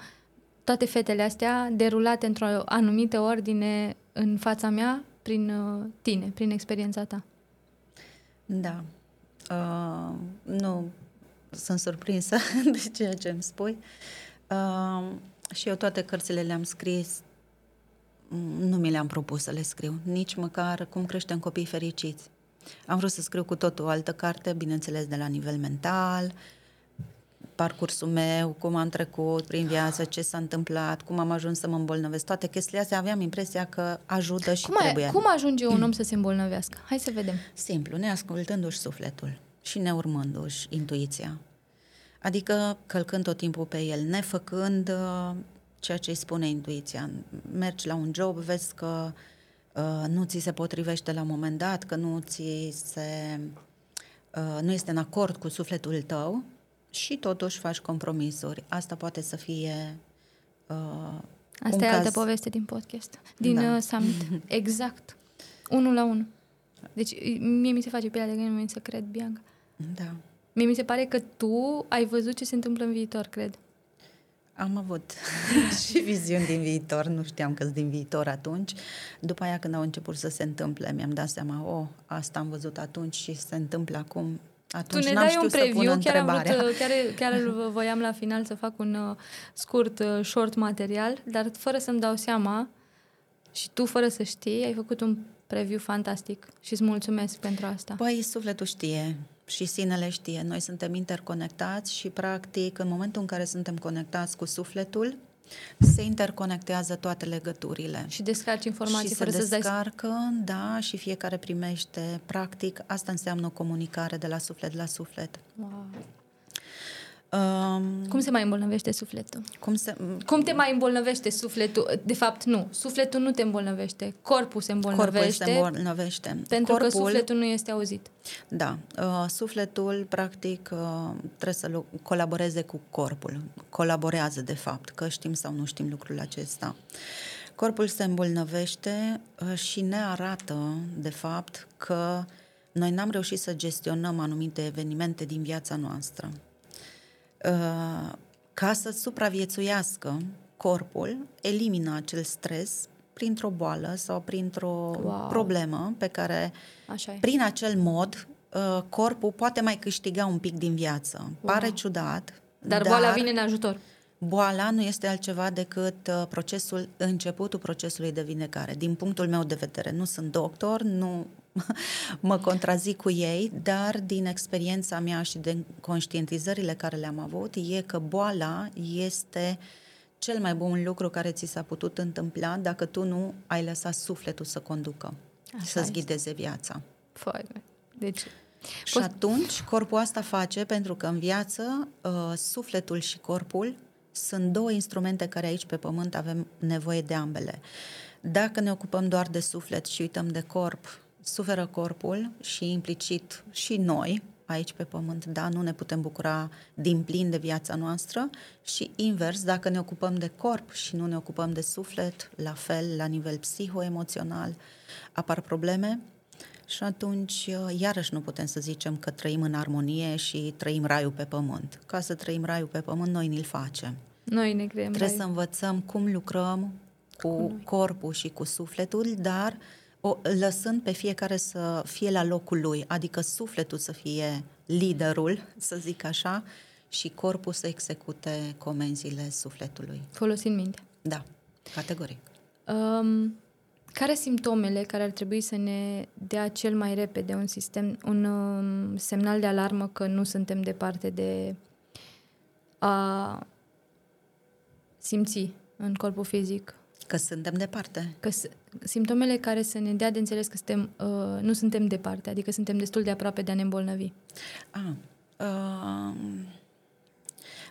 toate fetele astea derulate într-o anumită ordine în fața mea prin tine, prin experiența ta. Da. Nu sunt surprinsă de ceea ce îmi spui. Și eu toate cărțile le-am scris. Nu mi le-am propus să le scriu, nici măcar Cum creștem copii fericiți. Am vrut să scriu cu tot o altă carte, bineînțeles de la nivel mental, parcursul meu, cum am trecut prin viață, ce s-a întâmplat, cum am ajuns să mă îmbolnăvesc. Toate chestiile astea aveam impresia că ajută și trebuia. Cum ajunge un om să se îmbolnăvească? Hai să vedem. Simplu, ne ascultându-și sufletul și ne urmându-și intuiția. Adică călcând tot timpul pe el, ne făcând... ceea ce îi spune intuiția. Mergi la un job, vezi că nu ți se potrivește la un moment dat, că nu este în acord cu sufletul tău și totuși faci compromisuri. Asta poate să fie asta e caz... altă poveste din podcast, din summit. Exact. 1 la 1. Deci mie mi se face pielea de gând, nu să cred, Bianca. Da. Mie mi se pare că tu ai văzut ce se întâmplă în viitor, cred. Am avut și viziuni din viitor, nu știam că-s din viitor atunci. După aia când au început să se întâmple, mi-am dat seama, asta am văzut atunci și se întâmplă acum. Atunci tu ne dai un preview, chiar voiam la final să fac un scurt, short material, dar fără să-mi dau seama și tu fără să știi, ai făcut un preview fantastic și îți mulțumesc pentru asta. Păi sufletul știe. Și sinele știe. Noi suntem interconectați și, practic, în momentul în care suntem conectați cu sufletul, se interconectează toate legăturile. Și descarci informații și fără să-ți dai... și fiecare primește. Practic, asta înseamnă o comunicare de la suflet la suflet. Wow. Cum se mai îmbolnăvește sufletul? Cum te mai îmbolnăvește sufletul? De fapt, nu. Sufletul nu te îmbolnăvește. Corpul se îmbolnăvește. Pentru că sufletul nu este auzit. Da. Sufletul, practic, trebuie să colaboreze cu corpul. Colaborează, de fapt, că știm sau nu știm lucrul acesta. Corpul se îmbolnăvește și ne arată, de fapt, că noi n-am reușit să gestionăm anumite evenimente din viața noastră. Ca să supraviețuiască, corpul elimină acel stres printr-o boală sau printr-o problemă pe care, prin acel mod, corpul poate mai câștiga un pic din viață. Pare ciudat. Dar boala vine în ajutor. Boala nu este altceva decât începutul procesului de vindecare. Din punctul meu de vedere, nu sunt doctor, nu mă contrazic cu ei, dar din experiența mea și din conștientizările care le-am avut, e că boala este cel mai bun lucru care ți s-a putut întâmpla dacă tu nu ai lăsat sufletul să conducă, să-ți ghideze viața. Deci, și atunci corpul asta face, pentru că în viață sufletul și corpul sunt două instrumente care aici pe pământ avem nevoie de ambele. Dacă ne ocupăm doar de suflet și uităm de corp, suferă corpul și implicit și noi aici pe pământ, da, nu ne putem bucura din plin de viața noastră, și invers, dacă ne ocupăm de corp și nu ne ocupăm de suflet, la fel, la nivel psihoemoțional, apar probleme și atunci iarăși nu putem să zicem că trăim în armonie și trăim raiul pe pământ. Ca să trăim raiul pe pământ, noi ni-l facem. Noi ne creăm. Trebuie să învățăm cum lucrăm cu corpul și cu sufletul, dar lăsând pe fiecare să fie la locul lui, adică sufletul să fie liderul, să zic așa, și corpul să execute comenzile sufletului. Folosind mintea. Da, categoric. Care simptomele care ar trebui să ne dea cel mai repede un semnal de alarmă că nu suntem departe de a simți în corpul fizic? Că suntem departe. Simptomele care să ne dea de înțeles că suntem, nu suntem departe, adică suntem destul de aproape de a ne îmbolnăvi.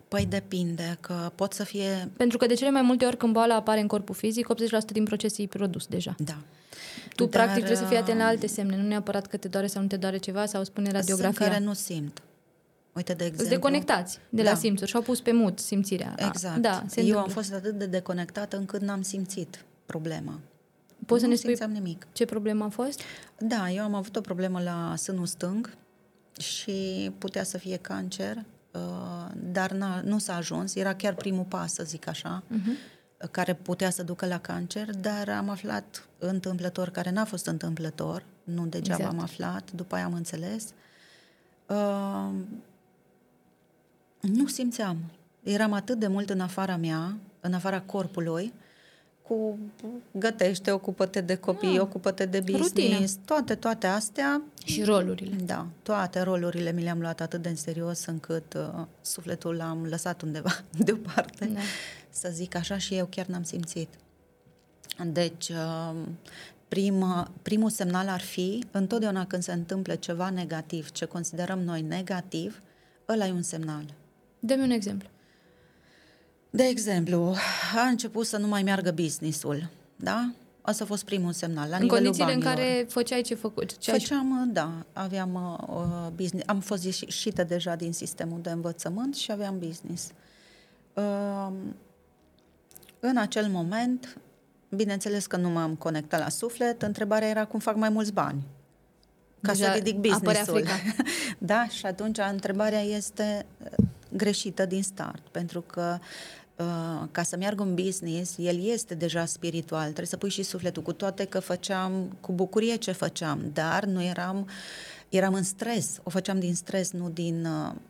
Păi depinde, că pot să fie... Pentru că de cele mai multe ori când boala apare în corpul fizic, 80% din proces e produs deja. Da. Dar practic trebuie să fii atent la alte semne, nu neapărat că te doare sau nu te doare ceva, sau spune radiografia. Sunt care nu simt. Uite, de exemplu... Îți deconectați de la simțuri și-au pus pe mut simțirea. Exact. Da, eu am fost atât de deconectată încât n-am simțit problema. Poți să ne spui nimic. Ce problemă a fost? Da, eu am avut o problemă la sânul stâng și putea să fie cancer, dar nu s-a ajuns. Era chiar primul pas, să zic așa, care putea să ducă la cancer, dar am aflat întâmplător, care n-a fost întâmplător, nu degeaba am aflat, după aia am înțeles. Nu simțeam. Eram atât de mult în afara mea, în afara corpului, cu gătește, ocupă-te de copii, ocupă-te de business, rutină. toate astea. Și rolurile. Da, toate rolurile mi le-am luat atât de în serios încât sufletul l-am lăsat undeva deoparte, să zic așa, și eu chiar n-am simțit. Deci, primul semnal ar fi, întotdeauna când se întâmplă ceva negativ, ce considerăm noi negativ, ăla e un semnal. Dă-mi un exemplu. De exemplu, a început să nu mai meargă business-ul, da? Asta a fost primul semnal. La în condițiile în care făceai ce făcut? Făceam, da, aveam business. Am fost ieșită deja din sistemul de învățământ și aveam business. În acel moment, bineînțeles că nu m-am conectat la suflet, întrebarea era cum fac mai mulți bani ca deja să ridic business-ul. Da? Și atunci întrebarea este greșită din start, pentru că ca să meargă un business, el este deja spiritual, trebuie să pui și sufletul, cu toate că făceam cu bucurie ce făceam, dar nu eram în stres, o făceam din stres, nu din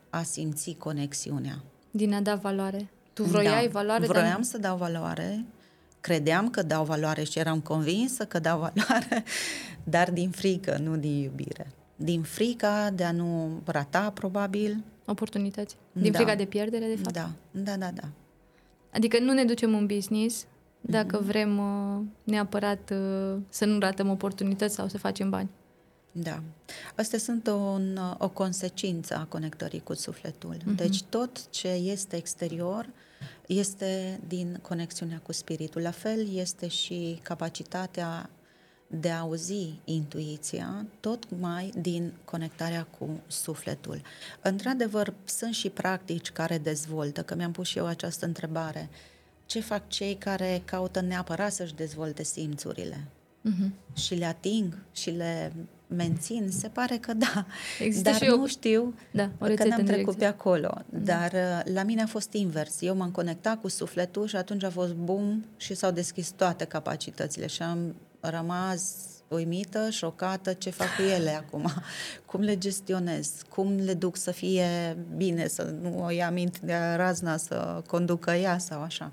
a simți conexiunea. Din a da valoare. Tu vroiai valoare? Vroiam să dau valoare, credeam că dau valoare și eram convinsă că dau valoare, dar din frică, nu din iubire. Din frica de a nu rata, probabil, oportunități. Din frica de pierdere, de fapt? Da. Adică nu ne ducem în business dacă vrem neapărat să nu ratăm oportunități sau să facem bani. Da. Astea sunt o consecință a conectării cu sufletul. Deci tot ce este exterior este din conexiunea cu spiritul. La fel este și capacitatea de a auzi intuiția, tocmai din conectarea cu sufletul. Într-adevăr, sunt și practici care dezvoltă, că mi-am pus și eu această întrebare. ce fac cei care caută neapărat să-și dezvolte simțurile și le ating și le mențin, se pare că da. Există, dar nu știu, că n-am trecut pe acolo. Dar la mine a fost invers. Eu m-am conectat cu sufletul și atunci a fost boom și s-au deschis toate capacitățile și am rămas uimită, șocată, ce fac cu ele acum, cum le gestionez, cum le duc să fie bine, să nu o ia minte de razna, să conducă ea sau așa.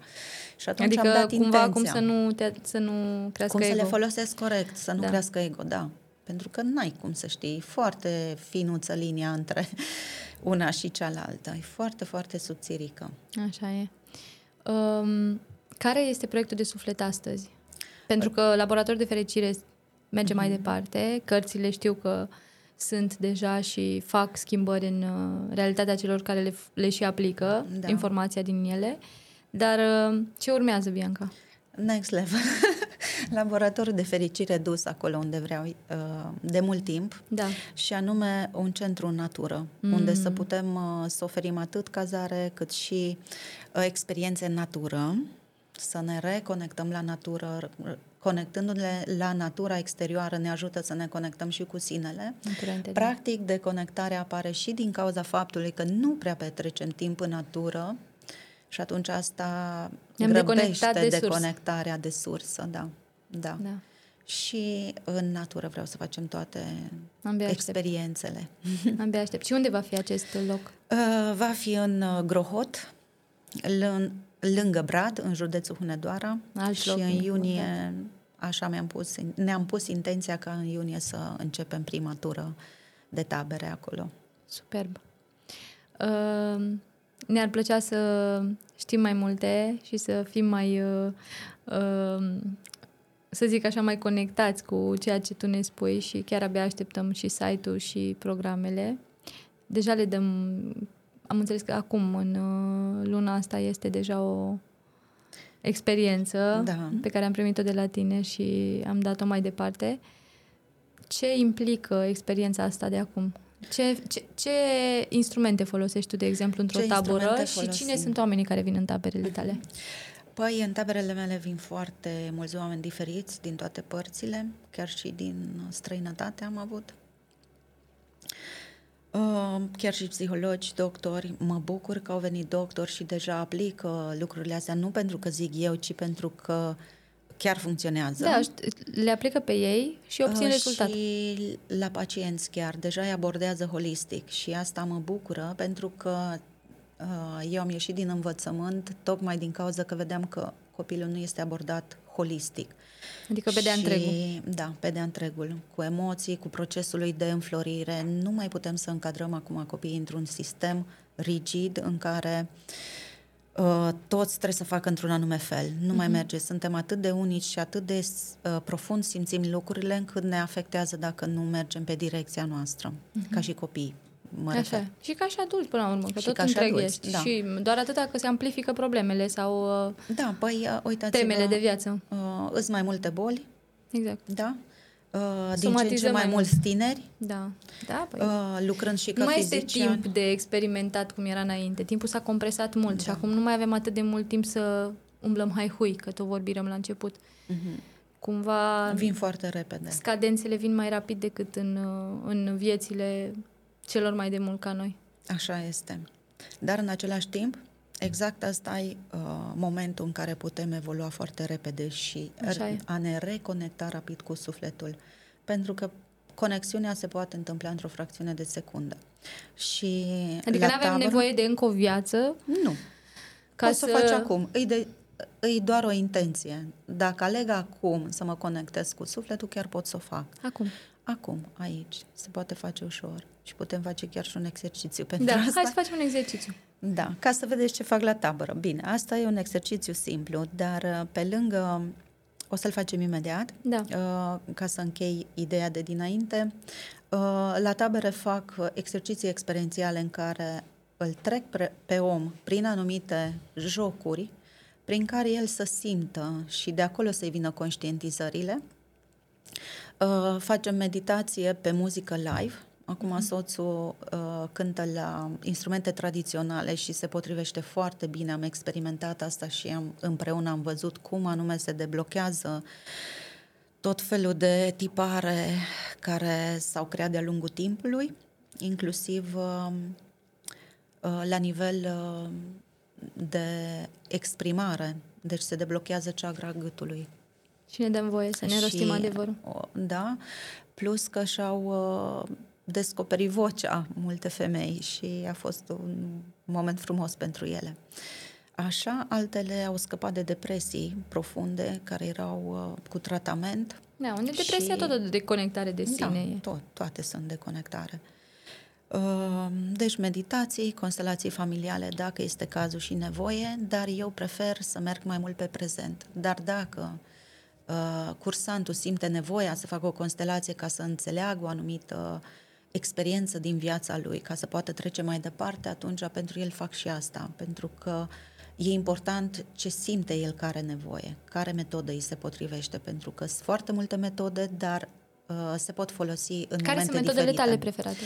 Și atunci adică am dat cumva, intenția. Cum să nu, să nu crească ego. Cum să le folosesc corect, să nu crească ego, da. Pentru că n-ai cum să știi, foarte finuță linia între una și cealaltă, e foarte, foarte subțirică. Așa e. Care este proiectul de suflet astăzi? Pentru că Laborator de Fericire merge mai departe, cărțile știu că sunt deja și fac schimbări în realitatea celor care le și aplică informația din ele, dar ce urmează, Bianca? Next level. Laboratorul de Fericire dus acolo unde vreau de mult timp și anume un centru în natură unde să putem să oferim atât cazare cât și experiențe în natură, să ne reconectăm la natură. Conectându-ne la natura exterioară ne ajută să ne conectăm și cu sinele. Curente, practic, deconectarea apare și din cauza faptului că nu prea petrecem timp în natură și atunci asta grăbește deconectarea de sursă. Da. Și în natură vreau să facem toate experiențele. Abia aștept. Și unde va fi acest loc? Va fi în Grohot, lângă Brad, în județul Hunedoara. Și în iunie, așa ne-am pus intenția ca în iunie să începem prima tură de tabere acolo. Superb! Ne-ar plăcea să știm mai multe și să fim mai, să zic așa, mai conectați cu ceea ce tu ne spui și chiar abia așteptăm și site-ul și programele. Deja le dăm... Am înțeles că acum, în luna asta, este deja o experiență pe care am primit-o de la tine și am dat-o mai departe. Ce implică experiența asta de acum? Ce instrumente folosești tu, de exemplu, într-o tabără și cine sunt oamenii care vin în taberele tale? Păi, în taberele mele vin foarte mulți oameni diferiți din toate părțile, chiar și din străinătate am avut. Chiar și psihologi, doctori, mă bucur că au venit doctori și deja aplică lucrurile astea, nu pentru că zic eu, ci pentru că chiar funcționează. Da, le aplică pe ei și obțin rezultat. Și la pacienți chiar, deja îi abordează holistic și asta mă bucură pentru că eu am ieșit din învățământ tocmai din cauza că vedeam că copilul nu este abordat holistic. Adică pe de-a întregul. Da, pe de-a întregul. Cu emoții, cu procesul lui de înflorire. Nu mai putem să încadrăm acum copiii într-un sistem rigid în care toți trebuie să facă într-un anume fel. Nu mai merge. Suntem atât de unici și atât de profund simțim lucrurile încât ne afectează dacă nu mergem pe direcția noastră, ca și copii. Așa. Și ca și adult, până la urmă, că și tot întreg ești. Da. Și doar atâta că se amplifică problemele sau temele de viață. Îs mai multe boli. Exact. Da. Din ce în ce mai mulți tineri. Da, păi. Lucrând și ca fizician. Nu mai este timp de experimentat cum era înainte. Timpul s-a compresat mult și acum nu mai avem atât de mult timp să umblăm haihui, că tot vorbim la început. Cumva... Vin foarte repede. Scadențele vin mai rapid decât în viețile... celor mai de mult ca noi. Așa este. Dar în același timp, exact asta e momentul în care putem evolua foarte repede și a ne reconecta rapid cu sufletul. Pentru că conexiunea se poate întâmpla într-o fracțiune de secundă. Și adică nu avem nevoie de încă o viață? Nu. Poți să faci acum. E doar o intenție. Dacă aleg acum să mă conectez cu sufletul, chiar pot să o fac. Acum, aici. Se poate face ușor. Și putem face chiar și un exercițiu pentru asta. Hai să facem un exercițiu. Da, ca să vedeți ce fac la tabără. Bine, asta e un exercițiu simplu, dar pe lângă, o să-l facem imediat, ca să închei ideea de dinainte. La tabără fac exerciții experiențiale în care îl trec pe om prin anumite jocuri, prin care el să simtă și de acolo să-i vină conștientizările. Facem meditație pe muzică live, Acum soțul cântă la instrumente tradiționale și se potrivește foarte bine. Am experimentat asta și împreună am văzut cum anume se deblochează tot felul de tipare care s-au creat de-a lungul timpului, inclusiv la nivel de exprimare. Deci se deblochează ceakra gâtului. Și ne dăm voie să ne rostim adevărul. Da, plus că și-au descoperit vocea multe femei și a fost un moment frumos pentru ele. Așa, altele au scăpat de depresii profunde care erau cu tratament. Da, unde depresia tot o deconectare de sine. Da, toate sunt deconectare. Deci meditații, constelații familiale, dacă este cazul și nevoie, dar eu prefer să merg mai mult pe prezent. Dar dacă cursantul simte nevoia să facă o constelație ca să înțeleagă o anumită experiență din viața lui, ca să poată trece mai departe, atunci pentru el fac și asta, pentru că e important ce simte el că are nevoie, care metodă îi se potrivește, pentru că sunt foarte multe metode, dar se pot folosi în momente diferite. Care sunt metodele tale preferate?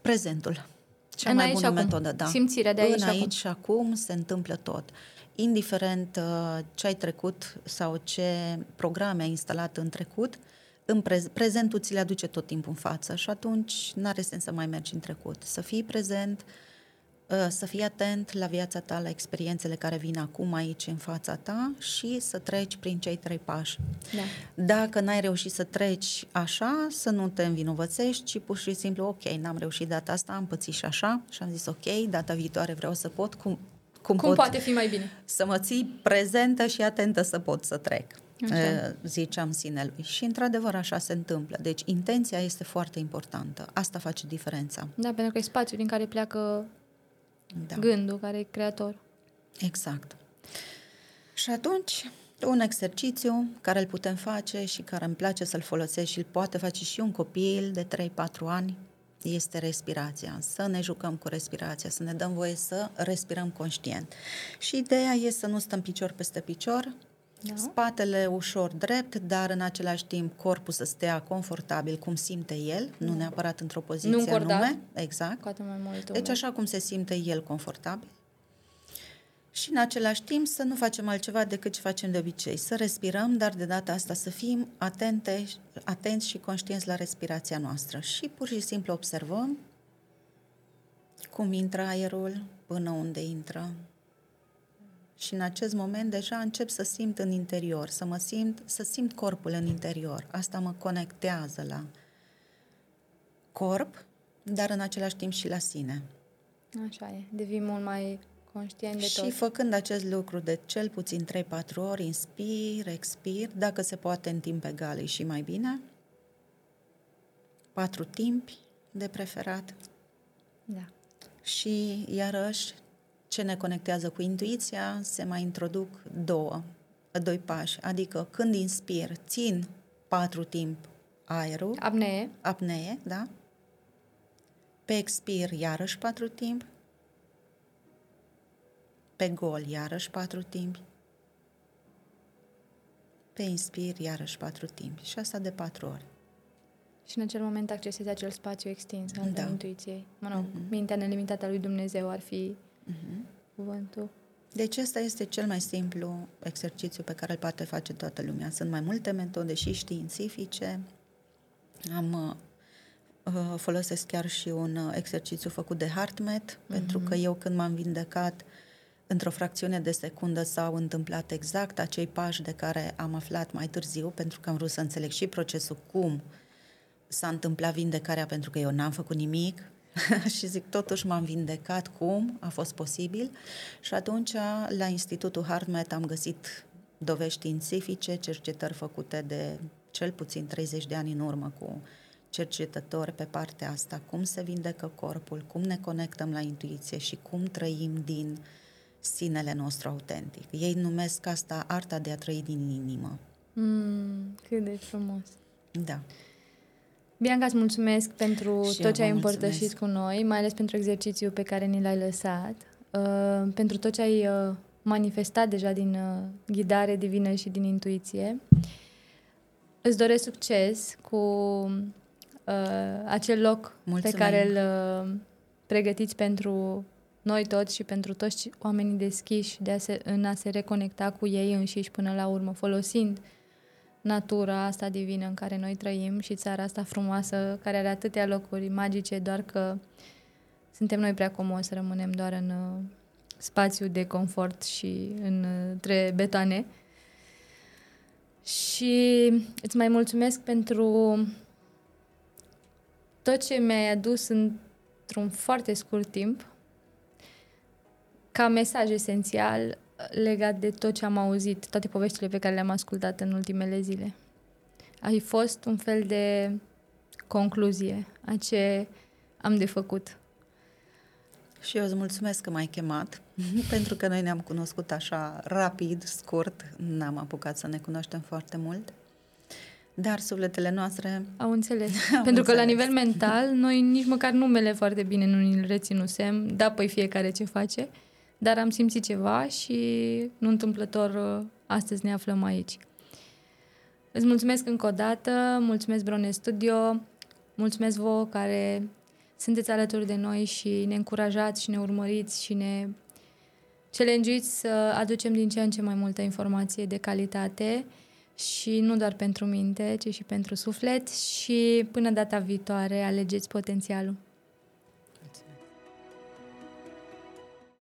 Prezentul. Cea mai bună metodă, da. Simțirea de aici și acum. În aici și acum se întâmplă tot. Indiferent ce ai trecut sau ce programe ai instalat în trecut, în prezentul ți le aduce tot timpul în față și atunci n-are sens să mai mergi în trecut. Să fii prezent, să fii atent la viața ta, la experiențele care vin acum aici în fața ta și să treci prin cei 3 pași. Da. Dacă n-ai reușit să treci așa, să nu te învinovățești, ci pur și simplu, ok, n-am reușit data asta, am pățit și așa și am zis, ok, data viitoare vreau să pot, cum poate fi mai bine? Să mă ții prezentă și atentă să pot să trec, așa ziceam sinelui. Și într-adevăr așa se întâmplă. Deci intenția este foarte importantă. Asta face diferența. Da, pentru că e spațiul din care pleacă gândul, care e creator. Exact. Și atunci, un exercițiu care îl putem face și care îmi place să-l folosesc și îl poate face și un copil de 3-4 ani, este respirația. Să ne jucăm cu respirația, să ne dăm voie să respirăm conștient. Și ideea e să nu stăm picior peste picior, spatele ușor drept, dar în același timp corpul să stea confortabil cum simte el, nu neapărat într-o poziție anume. Exact. Deci așa cum se simte el confortabil. Și în același timp să nu facem altceva decât ce facem de obicei. Să respirăm, dar de data asta să fim atenți și conștienți la respirația noastră. Și pur și simplu observăm cum intră aerul, până unde intră. Și în acest moment deja încep să simt în interior, să simt corpul în interior. Asta mă conectează la corp, dar în același timp și la sine. Așa e, devii mult mai conștient de tot. Și făcând acest lucru de cel puțin 3-4 ori, inspir, expir, dacă se poate în timp egal, și mai bine. 4 timpi de preferat. Da. Și iarăși, ce ne conectează cu intuiția, se mai introduc 2 pași. Adică când inspir, țin 4 timp aerul. Apnee, da. Pe expir, iarăși 4 timp. Pe gol, iarăși 4 timpi. Pe inspir, iarăși 4 timpi. Și asta de 4 ori. Și în acel moment accesezi acel spațiu extins al intuiției. Mintea nelimitată a lui Dumnezeu ar fi cuvântul. Deci ăsta este cel mai simplu exercițiu pe care îl poate face toată lumea. Sunt mai multe metode și științifice. Folosesc chiar și un exercițiu făcut de HeartMath, pentru că eu când m-am vindecat, într-o fracțiune de secundă s-au întâmplat exact acei pași de care am aflat mai târziu, pentru că am vrut să înțeleg și procesul cum s-a întâmplat vindecarea, pentru că eu n-am făcut nimic și zic, totuși m-am vindecat, cum a fost posibil. Și atunci la Institutul HeartMath am găsit dovești științifice, cercetări făcute de cel puțin 30 de ani în urmă cu cercetători pe partea asta, cum se vindecă corpul, cum ne conectăm la intuiție și cum trăim din sinele nostru autentic. Ei numesc asta arta de a trăi din inimă. Cât de frumos! Da. Bianca, îți mulțumesc pentru și tot ce ai împărtășit cu noi, mai ales pentru exercițiul pe care ni l-ai lăsat, pentru tot ce ai manifestat deja din ghidare divină și din intuiție. Îți doresc succes cu acel loc pe care îl pregătiți pentru noi toți și pentru toți oamenii deschiși în a se reconecta cu ei înșiși până la urmă, folosind natura asta divină în care noi trăim și țara asta frumoasă, care are atâtea locuri magice, doar că suntem noi prea comozi să rămânem doar în spațiu de confort și între betoane. Și îți mai mulțumesc pentru tot ce mi-ai adus într-un foarte scurt timp ca mesaj esențial legat de tot ce am auzit, toate poveștile pe care le-am ascultat în ultimele zile. Ai fost un fel de concluzie a ce am de făcut. Și eu îți mulțumesc că m-ai chemat, pentru că noi ne-am cunoscut așa rapid, scurt, n-am apucat să ne cunoaștem foarte mult, dar sufletele noastre... Au înțeles, pentru că la nivel mental, noi nici măcar numele foarte bine nu ni-l reținusem, da, păi fiecare ce face, dar am simțit ceva și nu întâmplător astăzi ne aflăm aici. Îți mulțumesc încă o dată, mulțumesc Brone Studio, mulțumesc vouă care... sunteți alături de noi și ne încurajați și ne urmăriți și ne challenge-uiți să aducem din ce în ce mai multă informație de calitate și nu doar pentru minte, ci și pentru suflet. Și până data viitoare, alegeți potențialul.